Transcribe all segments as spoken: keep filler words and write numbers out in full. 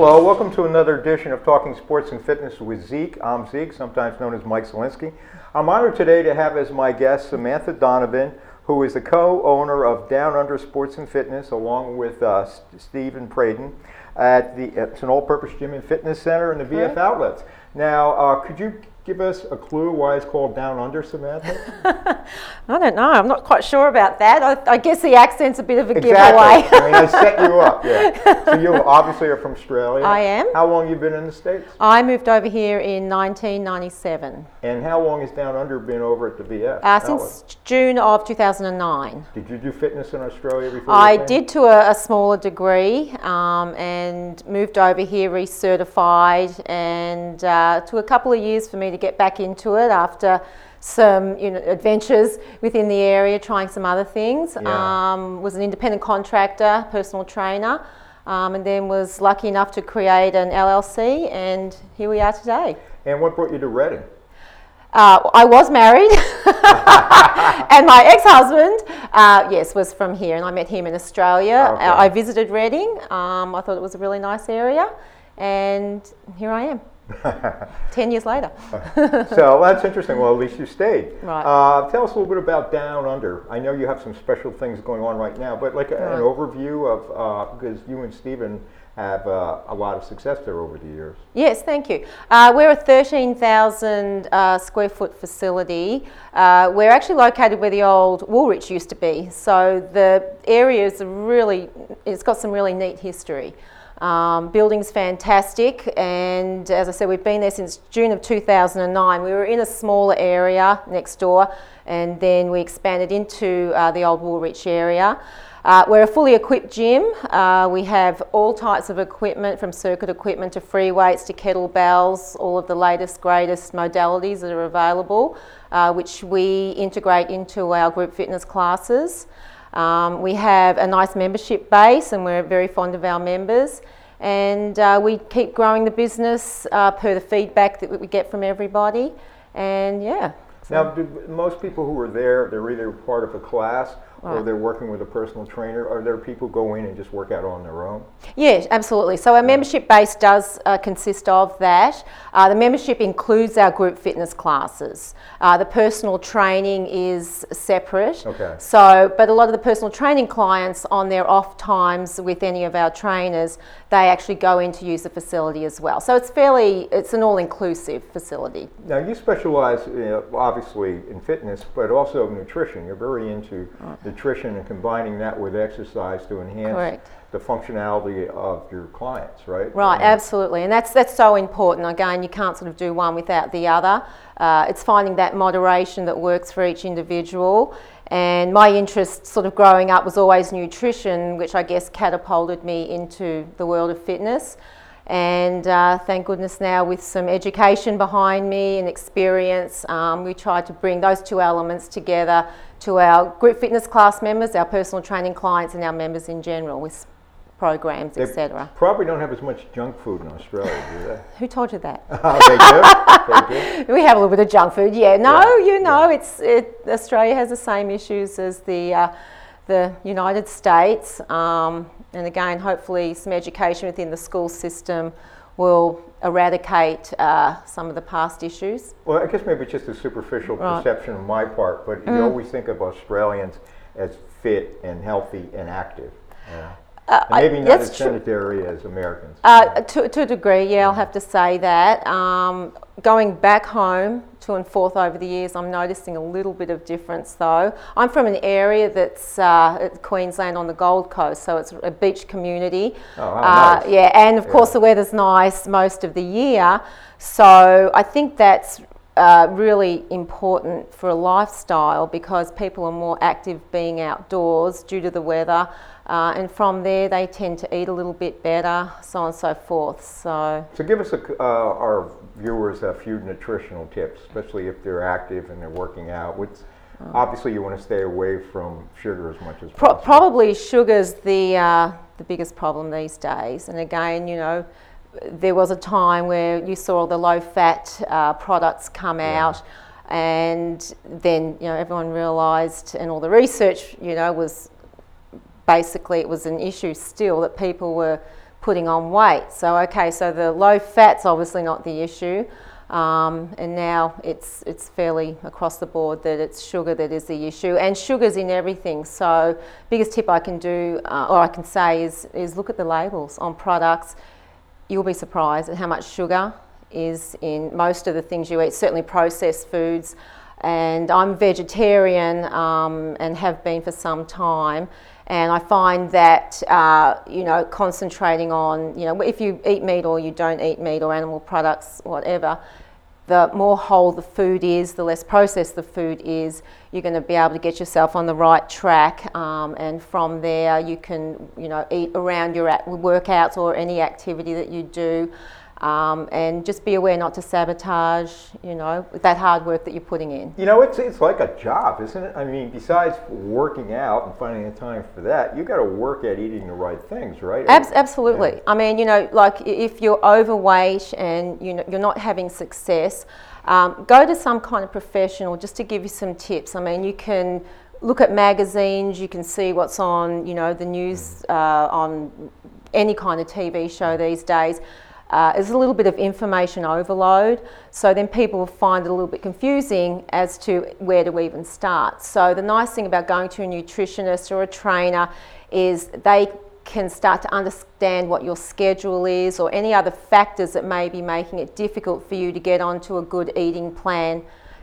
Hello, welcome to another edition of Talking Sports and Fitness with Zeke. I'm Zeke, sometimes known as Mike Zielinski. I'm honored today to have as my guest Samantha Donovan, who is the co-owner of Down Under Sports and Fitness, along with uh, Steve and Praden, at the it's an all-purpose gym and fitness center in the V F Correct. Outlets. Now, uh, could you give us a clue why it's called Down Under, Samantha? I don't know. I'm not quite sure about that. I, I guess the accent's a bit of a exactly. giveaway. I mean, I set you up, yeah. So you obviously are from Australia. I am. How long have you been in the States? I moved over here in nineteen ninety-seven. And how long has Down Under been over at the V F? Uh, since was? June of two thousand nine. Did you do fitness in Australia before? I did to a, a smaller degree um, and moved over here recertified, and uh, took a couple of years for me to get back into it after some you know adventures within the area, trying some other things. Yeah. Um, was an independent contractor, personal trainer, um, and then was lucky enough to create an L L C, and here we are today. And what brought you to Reading? Uh, I was married, and my ex-husband, uh, yes, was from here, and I met him in Australia. Okay. I visited Reading. Um, I thought it was a really nice area, and here I am. Ten years later. So that's interesting. Well, at least you stayed. Right. Uh, tell us a little bit about Down Under. I know you have some special things going on right now, but like a, right. an overview of, because uh, you and Stephen have uh, a lot of success there over the years. Yes, thank you. Uh, we're a thirteen thousand uh, square foot facility. Uh, we're actually located where the old Woolrich used to be. So the area is really, it's got some really neat history. Um, building's fantastic, and as I said, we've been there since June of two thousand nine. We were in a smaller area next door, and then we expanded into uh, the old Woolrich area. Uh, we're a fully equipped gym. Uh, we have all types of equipment, from circuit equipment to free weights to kettlebells, all of the latest, greatest modalities that are available, uh, which we integrate into our group fitness classes. Um, we have a nice membership base, and we're very fond of our members, and uh, we keep growing the business uh, per the feedback that we get from everybody, and yeah. So. Now, do most people who are there, they're either part of a class right. or they're working with a personal trainer, or there are people go in and just work out on their own? Yes, absolutely. So our yeah. membership base does uh, consist of that. Uh, the membership includes our group fitness classes. Uh, the personal training is separate. Okay. So, but a lot of the personal training clients on their off times with any of our trainers, they actually go in to use the facility as well. So it's fairly, it's an all-inclusive facility. Now you specialize, you know, obviously in fitness, but also nutrition. You're very into right. nutrition and combining that with exercise to enhance Correct. The functionality of your clients, right? Right, and absolutely, and that's that's so important. Again, you can't sort of do one without the other. Uh, it's finding that moderation that works for each individual. And my interest sort of growing up was always nutrition, which I guess catapulted me into the world of fitness. And uh, thank goodness now, with some education behind me and experience, um, we try to bring those two elements together to our group fitness class members, our personal training clients, and our members in general with programs, et cetera. Probably don't have as much junk food in Australia, do they? Who told you that? Oh, they do? They do? We have a little bit of junk food, yeah. No, yeah, you know, yeah. it's it, Australia has the same issues as the... Uh, the United States, um, and again, hopefully some education within the school system will eradicate uh, some of the past issues. Well, I guess maybe it's just a superficial right. perception on my part, but mm. you always think of Australians as fit and healthy and active. Yeah. Uh, and maybe I, not as sedentary as Americans. Uh, yeah. to, to a degree, yeah, yeah, I'll have to say that. Um, going back home to and forth over the years, I'm noticing a little bit of difference though. I'm from an area that's uh, at Queensland on the Gold Coast, so it's a beach community. Oh, oh, uh, nice. Yeah, and of yeah. course the weather's nice most of the year, so I think that's Uh, really important for a lifestyle, because people are more active being outdoors due to the weather, uh, and from there they tend to eat a little bit better, so on and so forth. So, so give us a, uh, our viewers a few nutritional tips, especially if they're active and they're working out. What's oh. Obviously you want to stay away from sugar as much as Pro- possible. Probably sugar's the uh, the biggest problem these days, and again, you know, there was a time where you saw all the low-fat uh, products come yeah. out, and then you know everyone realised, and all the research you know was basically it was an issue still that people were putting on weight. So, okay, so the low fat's obviously not the issue. Um, and now it's it's fairly across the board that it's sugar that is the issue, and sugar's in everything. So biggest tip I can do uh, or I can say is is look at the labels on products. You'll be surprised at how much sugar is in most of the things you eat, certainly processed foods. And I'm vegetarian um, and have been for some time, and I find that uh, you know, concentrating on, you know, if you eat meat or you don't eat meat or animal products, whatever, the more whole the food is, the less processed the food is, you're going to be able to get yourself on the right track, um, and from there you can, you know, eat around your workouts or any activity that you do, um, and just be aware not to sabotage, you know, that hard work that you're putting in. You know, it's it's like a job, isn't it? I mean, besides working out and finding the time for that, you've got to work at eating the right things, right? Ab- absolutely. Yeah. I mean, you know, like if you're overweight and you know you're not having success, um, go to some kind of professional just to give you some tips. I mean, you can look at magazines, you can see what's on, you know, the news, uh, on any kind of T V show these days. Uh, it's a little bit of information overload, so then people will find it a little bit confusing as to where to even start. So the nice thing about going to a nutritionist or a trainer is they can start to understand what your schedule is or any other factors that may be making it difficult for you to get onto a good eating plan,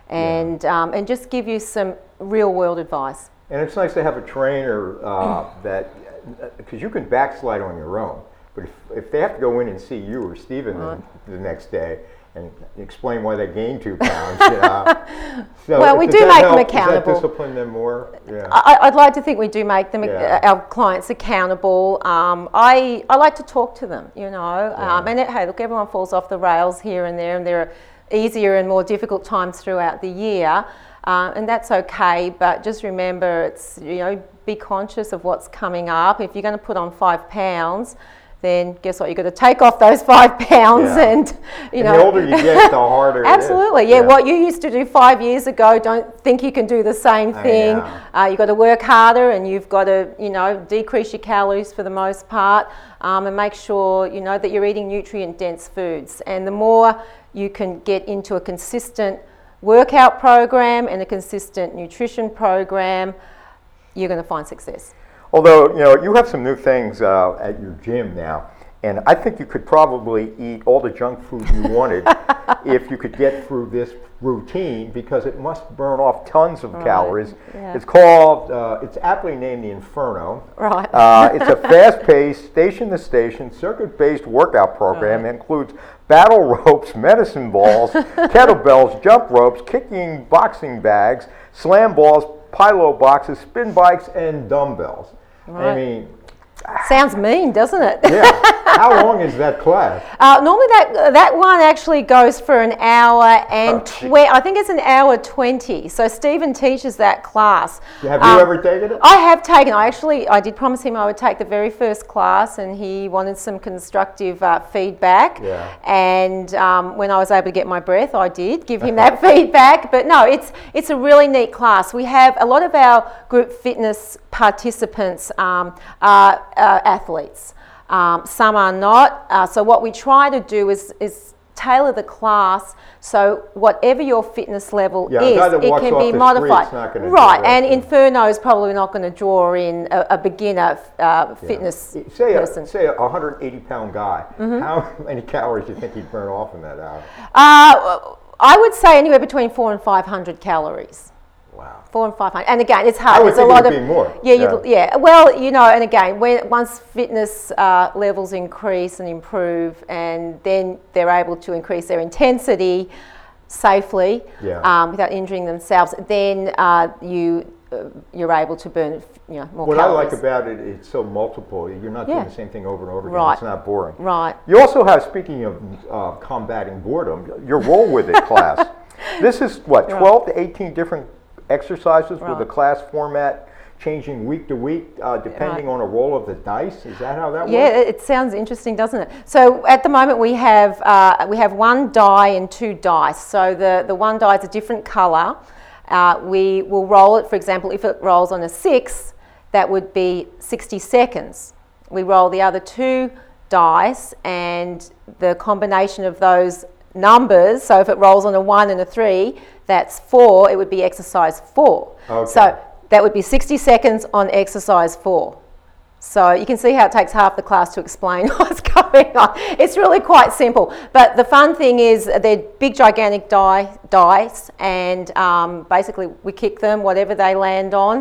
and yeah. um, and just give you some real world advice. And it's nice to have a trainer uh, that, because you can backslide on your own. But if, if they have to go in and see you or Stephen right. the, the next day and explain why they gained two pounds, uh, so well, we do make help? them accountable. Does that discipline them more? Yeah. I, I'd like to think we do make them yeah. ac- our clients accountable. Um, I I like to talk to them, you know. Yeah. Um, and it, hey, look, everyone falls off the rails here and there, and there are easier and more difficult times throughout the year. Uh, and that's okay, but just remember, it's, you know, be conscious of what's coming up. If you're going to put on five pounds, then guess what? You've got to take off those five pounds, yeah. and you and know. The older you get, the harder. Absolutely, it is. Yeah. yeah. What you used to do five years ago, don't think you can do the same thing. Uh, you've got to work harder, and you've got to, you know, decrease your calories for the most part, um, and make sure you know that you're eating nutrient-dense foods. And the more you can get into a consistent workout program and a consistent nutrition program, you're going to find success. Although, you know, you have some new things uh, at your gym now, and I think you could probably eat all the junk food you wanted if you could get through this routine, because it must burn off tons of right. calories. Yeah. It's called, uh, it's aptly named the Inferno. Right. Uh, it's a fast-paced, station-to-station, circuit-based workout program right. that includes battle ropes, medicine balls, kettlebells, jump ropes, kicking boxing bags, slam balls, pilo boxes, spin bikes, and dumbbells. Right. I mean, sounds mean, doesn't it? Yeah. How long is that class? Uh, normally, that that one actually goes for an hour and oh, tw- I think it's an hour twenty. So Stephen teaches that class. Have you um, ever taken it? I have taken. I actually I did promise him I would take the very first class, and he wanted some constructive uh, feedback. Yeah. And um, when I was able to get my breath, I did give him that feedback. But no, it's it's a really neat class. We have a lot of our group fitness participants um, are Uh, athletes. Um, some are not. Uh, so what we try to do is, is tailor the class so whatever your fitness level yeah, is, it can be modified. Street, right, and Inferno is probably not going to draw in a, a beginner uh, fitness yeah. say person. A, say a one hundred eighty pound guy, mm-hmm. how many calories do you think he'd burn off in that hour? Uh, I would say anywhere between four and five hundred calories. Wow. Four and five hundred, and again, it's hard. I would There's think a lot it'd of be more. Yeah, yeah. yeah. Well, you know, and again, when once fitness uh, levels increase and improve, and then they're able to increase their intensity safely, yeah. um, without injuring themselves, then uh, you uh, you're able to burn, you know, more. What calories. I like about it, it's so multiple. You're not yeah. doing the same thing over and over again. Right. It's not boring. Right. You also have, speaking of uh, combating boredom, your roll with it class. This is what twelve right. to eighteen different exercises right. with a class format changing week to week, uh, depending right. on a roll of the dice. Is that how that yeah, works? Yeah, it sounds interesting, doesn't it? So at the moment we have uh, we have one die and two dice. So the, the one die is a different colour. Uh, we will roll it, for example, if it rolls on a six, that would be sixty seconds. We roll the other two dice, and the combination of those numbers, so if it rolls on a one and a three, that's four, it would be exercise four. Okay. So that would be sixty seconds on exercise four. So you can see how it takes half the class to explain what's going on. It's really quite simple. But the fun thing is they're big, gigantic die, dice, and um, basically we kick them, whatever they land on.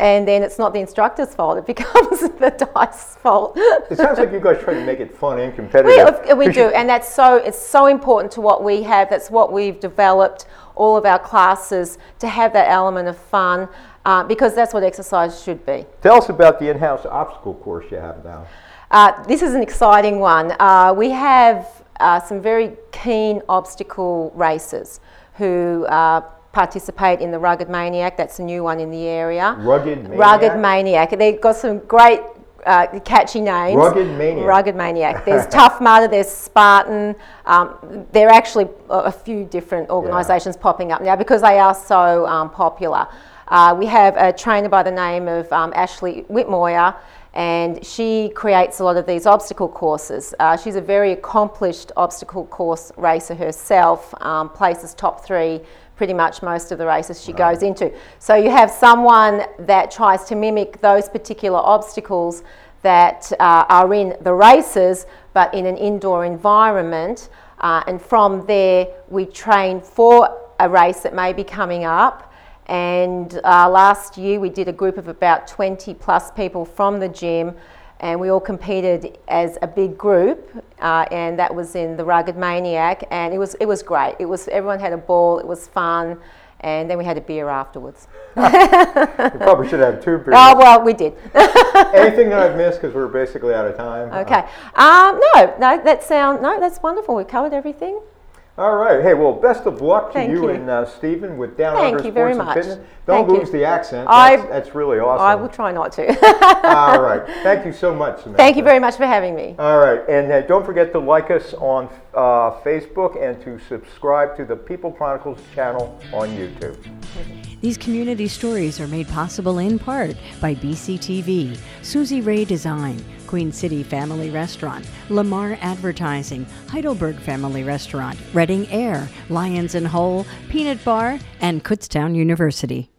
And then it's not the instructor's fault, it becomes the dice's fault. It sounds like you guys try to make it fun and competitive. We, we do, and that's so, it's so important to what we have. That's what we've developed, all of our classes, to have that element of fun, uh, because that's what exercise should be. Tell us about the in-house obstacle course you have now. Uh, this is an exciting one. Uh, we have uh, some very keen obstacle racers who uh, participate in the Rugged Maniac. That's a new one in the area. Rugged Maniac? Rugged Maniac. They've got some great uh, catchy names. Rugged Maniac. Rugged Maniac. There's Tough Mudder, there's Spartan. Um, there are actually a few different organisations yeah. popping up now because they are so um, popular. Uh, we have a trainer by the name of um, Ashley Whitmoyer, and she creates a lot of these obstacle courses. Uh, she's a very accomplished obstacle course racer herself, um, places top three pretty much most of the races she right. goes into. So you have someone that tries to mimic those particular obstacles that uh, are in the races, but in an indoor environment. Uh, and from there, we train for a race that may be coming up. And uh, last year, we did a group of about twenty plus people from the gym, and we all competed as a big group, uh, and that was in the Rugged Maniac, and it was it was great. It was everyone had a ball. It was fun, and then we had a beer afterwards. You probably should have two beers. Oh well, we did. Anything that I've missed because we're basically out of time. Okay. Um, no, no, that sound no, that's wonderful. We covered everything. All right. Hey, well, best of luck to you, you and uh, Stephen with Down Under Sports and Fitness. Don't lose the accent. That's, that's really awesome. I will try not to. All right. Thank you so much, Samantha. Thank you very much for having me. All right. And uh, don't forget to like us on uh, Facebook and to subscribe to the People Chronicles channel on YouTube. These community stories are made possible in part by B C T V, Susie Ray Design, Queen City Family Restaurant, Lamar Advertising, Heidelberg Family Restaurant, Reading Air, Lions Inn Hall, Peanut Bar, and Kutztown University.